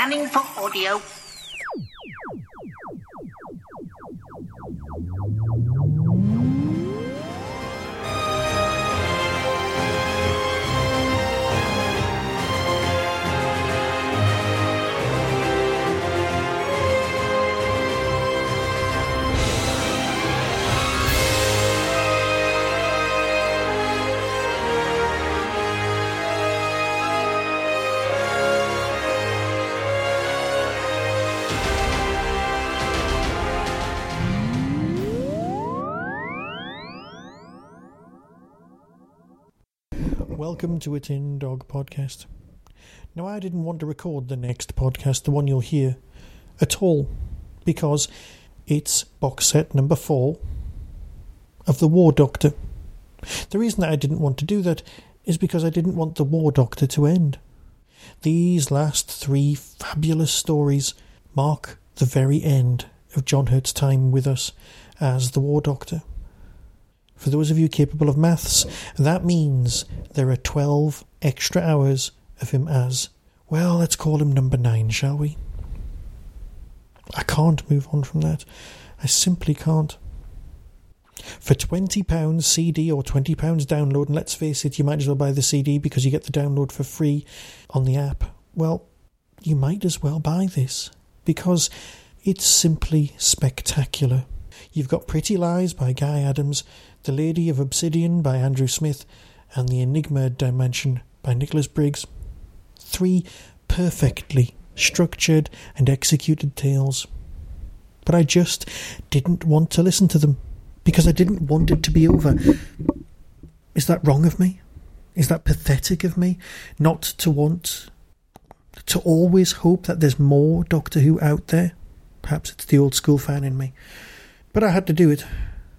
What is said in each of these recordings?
Scanning for audio. Welcome to a Tin Dog Podcast. Now, I didn't want to record the next podcast, the one you'll hear, at all, because it's box set number 4 of The War Doctor. The reason that I didn't want to do that is because I didn't want The War Doctor to end. These last 3 fabulous stories mark the very end of John Hurt's time with us as The War Doctor. For those of you capable of maths, that means there are 12 extra hours of him as, well, let's call him number 9, shall we? I can't move on from that. I simply can't. For £20 CD or £20 download, and let's face it, you might as well buy the CD because you get the download for free on the app. Well, you might as well buy this because it's simply spectacular. You've Got Pretty Lies by Guy Adams, The Lady of Obsidian by Andrew Smith, and The Enigma Dimension by Nicholas Briggs. 3 perfectly structured and executed tales. But I just didn't want to listen to them, because I didn't want it to be over. Is that wrong of me? Is that pathetic of me? Not to want to always hope that there's more Doctor Who out there? Perhaps it's the old school fan in me. But I had to do it,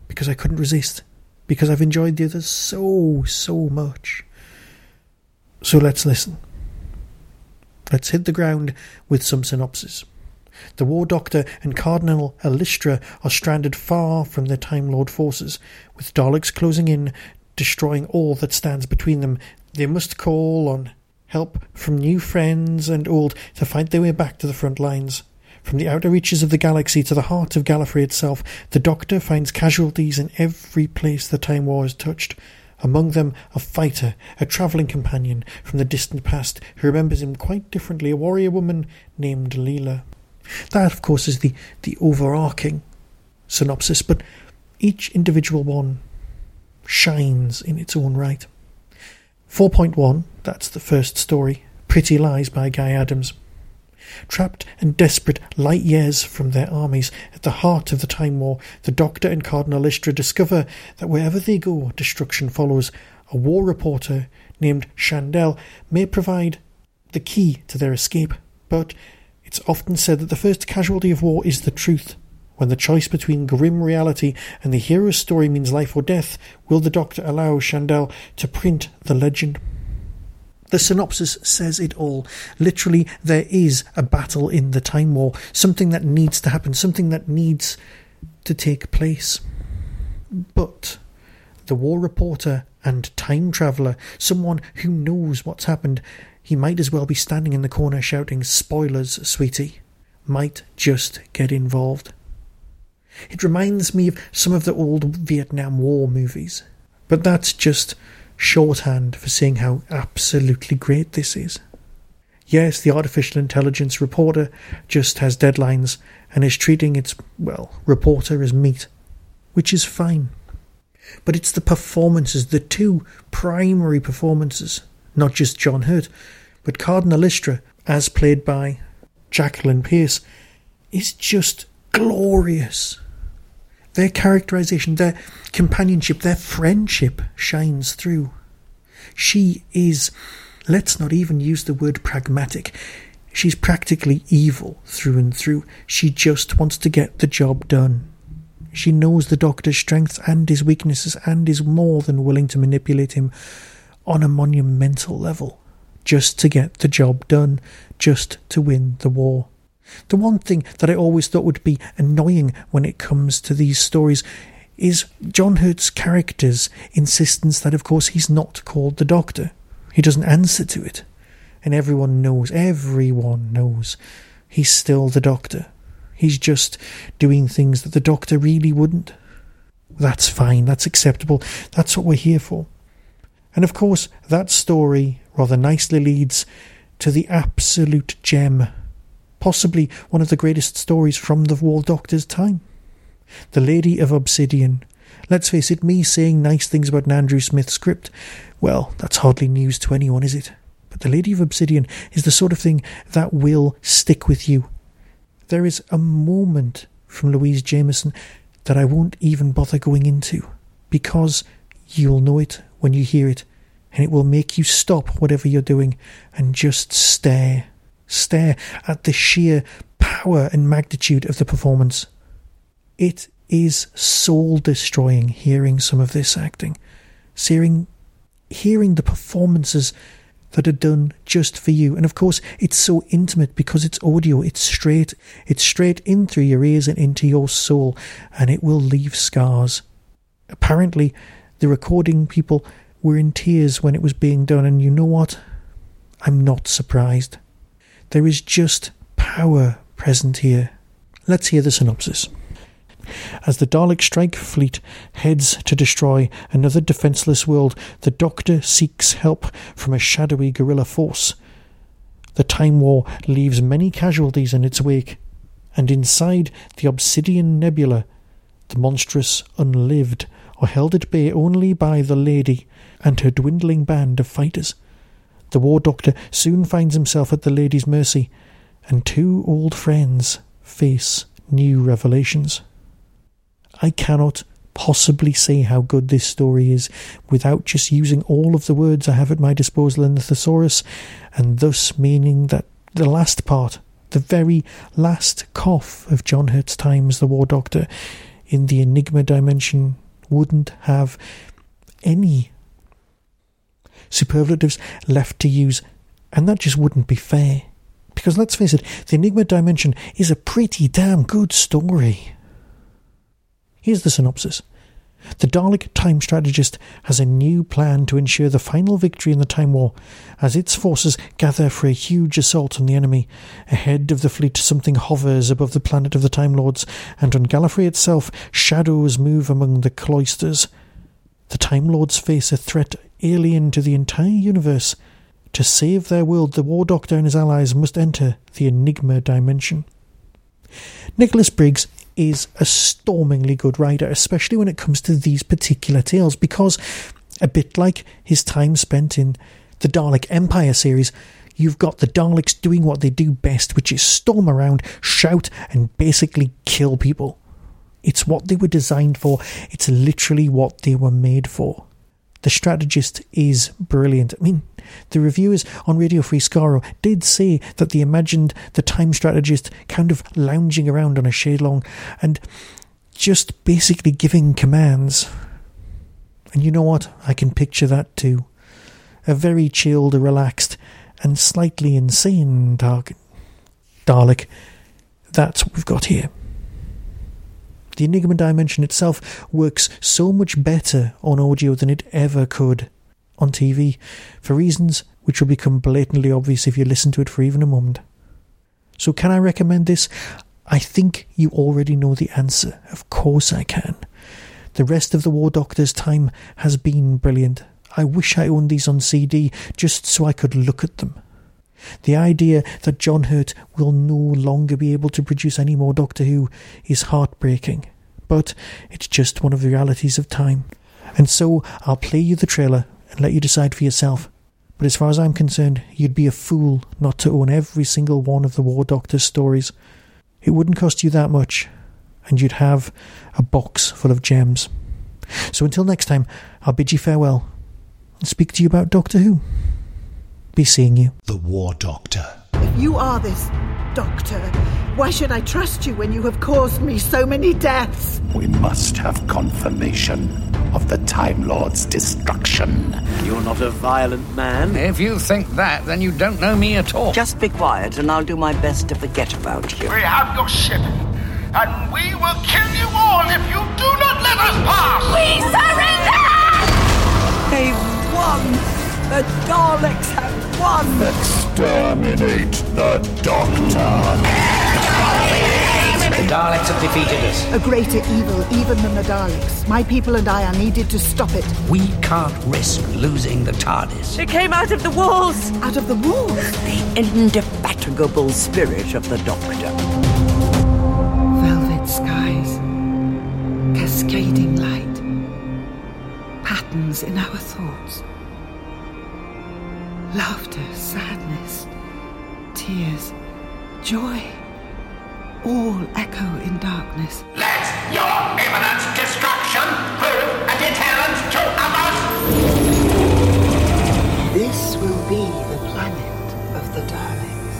because I couldn't resist, because I've enjoyed the others so much. So let's listen. Let's hit the ground with some synopsis. The War Doctor and Cardinal Ollistra are stranded far from their Time Lord forces. With Daleks closing in, destroying all that stands between them, they must call on help from new friends and old to fight their way back to the front lines. From the outer reaches of the galaxy to the heart of Gallifrey itself, the Doctor finds casualties in every place the Time War has touched. Among them, a fighter, a travelling companion from the distant past, who remembers him quite differently, a warrior woman named Leela. That, of course, is the overarching synopsis, but each individual one shines in its own right. 4.1, that's the first story, Pretty Lies by Guy Adams. Trapped and desperate, light years from their armies, at the heart of the Time War, the Doctor and Cardinal Ollistra discover that wherever they go, destruction follows. A war reporter named Chandel may provide the key to their escape, but it's often said that the first casualty of war is the truth. When the choice between grim reality and the hero's story means life or death, will the Doctor allow Chandel to print the legend? The synopsis says it all. Literally, there is a battle in the Time War. Something that needs to happen. Something that needs to take place. But the war reporter and time traveller, someone who knows what's happened, he might as well be standing in the corner shouting, "Spoilers, sweetie," might just get involved. It reminds me of some of the old Vietnam War movies. But that's just shorthand for seeing how absolutely great this is. Yes, the artificial intelligence reporter just has deadlines and is treating its, well, reporter as meat, which is fine. But it's the performances, the 2 primary performances, not just John Hurt, but Cardinal Ollistra, as played by Jacqueline Pierce, is just glorious. Their characterisation, their companionship, their friendship shines through. She is, let's not even use the word pragmatic, she's practically evil through and through. She just wants to get the job done. She knows the Doctor's strengths and his weaknesses and is more than willing to manipulate him on a monumental level, just to get the job done, just to win the war. The one thing that I always thought would be annoying when it comes to these stories is John Hurt's character's insistence that, of course, he's not called the Doctor. He doesn't answer to it. and everyone knows he's still the Doctor. He's just doing things that the Doctor really wouldn't. That's fine, that's acceptable, that's what we're here for. And of course, that story rather nicely leads to the absolute gem, possibly one of the greatest stories from the War Doctor's time. The Lady of Obsidian. Let's face it, me saying nice things about an Andrew Smith script, well, that's hardly news to anyone, is it? But The Lady of Obsidian is the sort of thing that will stick with you. There is a moment from Louise Jameson that I won't even bother going into, because you'll know it when you hear it, and it will make you stop whatever you're doing and just stare. Stare at the sheer power and magnitude of the performance. It is soul-destroying hearing some of this acting. Hearing the performances that are done just for you. And of course, it's so intimate because it's audio. It's straight in through your ears and into your soul, and it will leave scars. Apparently, the recording people were in tears when it was being done, and you know what? I'm not surprised. There is just power present here. Let's hear the synopsis. As the Dalek strike fleet heads to destroy another defenceless world, the Doctor seeks help from a shadowy guerrilla force. The Time War leaves many casualties in its wake, and inside the Obsidian Nebula, the monstrous unlived are held at bay only by the Lady and her dwindling band of fighters. The War Doctor soon finds himself at the Lady's mercy, and two old friends face new revelations. I cannot possibly say how good this story is without just using all of the words I have at my disposal in the thesaurus, and thus meaning that the last part, the very last cough of John Hurt's time as the War Doctor in the Enigma Dimension wouldn't have any superlatives left to use, and that just wouldn't be fair. Because let's face it, the Enigma Dimension is a pretty damn good story. Here's the synopsis. The Dalek time strategist has a new plan to ensure the final victory in the Time War as its forces gather for a huge assault on the enemy. Ahead of the fleet, something hovers above the planet of the Time Lords, and on Gallifrey itself, shadows move among the cloisters. The Time Lords face a threat alien to the entire universe. To save their world, the War Doctor and his allies must enter the Enigma Dimension. Nicholas Briggs is a stormingly good writer, especially when it comes to these particular tales, because a bit like his time spent in the Dalek Empire series, you've got the Daleks doing what they do best, which is storm around, shout, and basically kill people. It's what they were designed for. It's literally what they were made for. The strategist is brilliant. I mean, the reviewers on Radio Free Scaro did say that they imagined the time strategist kind of lounging around on a chaise longue and just basically giving commands. And you know what? I can picture that too. A very chilled, relaxed, and slightly insane Dalek. That's what we've got here. The Enigma Dimension itself works so much better on audio than it ever could on TV, for reasons which will become blatantly obvious if you listen to it for even a moment. So can I recommend this? I think you already know the answer. Of course I can. The rest of the War Doctor's time has been brilliant. I wish I owned these on CD just so I could look at them. The idea that John Hurt will no longer be able to produce any more Doctor Who is heartbreaking, but it's just one of the realities of time. And so I'll play you the trailer and let you decide for yourself. But as far as I'm concerned, you'd be a fool not to own every single one of the War Doctor's stories. It wouldn't cost you that much, and you'd have a box full of gems. So until next time, I'll bid you farewell and speak to you about Doctor Who. Be seeing you. The War Doctor. If you are this Doctor, why should I trust you when you have caused me so many deaths? We must have confirmation of the Time Lord's destruction. You're not a violent man. If you think that, then you don't know me at all. Just be quiet and I'll do my best to forget about you. We have your ship, and we will kill you all if you do not let us pass! We surrender! They've won! The Daleks have one! Exterminate the Doctor! The Daleks have defeated us. A greater evil even than the Daleks. My people and I are needed to stop it. We can't risk losing the TARDIS. It came out of the walls! Out of the walls? The indefatigable spirit of the Doctor. Velvet skies. Cascading light. Patterns in our thoughts. Laughter, sadness, tears, joy, all echo in darkness. Let your imminent destruction prove a deterrent to others! This will be the planet of the Daleks.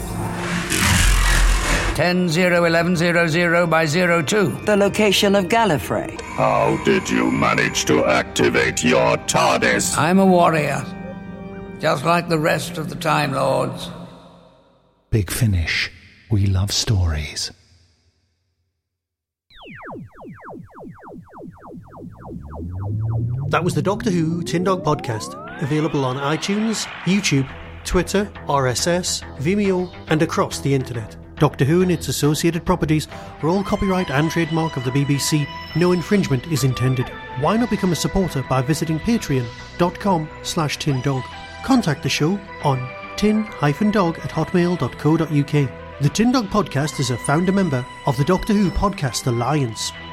10-0-11-0-0 by 02. The location of Gallifrey. How did you manage to activate your TARDIS? I'm a warrior. Just like the rest of the Time Lords. Big Finish. We love stories. That was the Doctor Who Tin Dog Podcast. Available on iTunes, YouTube, Twitter, RSS, Vimeo, and across the internet. Doctor Who and its associated properties are all copyright and trademark of the BBC. No infringement is intended. Why not become a supporter by visiting patreon.com/tindog? Contact the show on tin-dog@hotmail.co.uk. The Tin Dog Podcast is a founder member of the Doctor Who Podcast Alliance.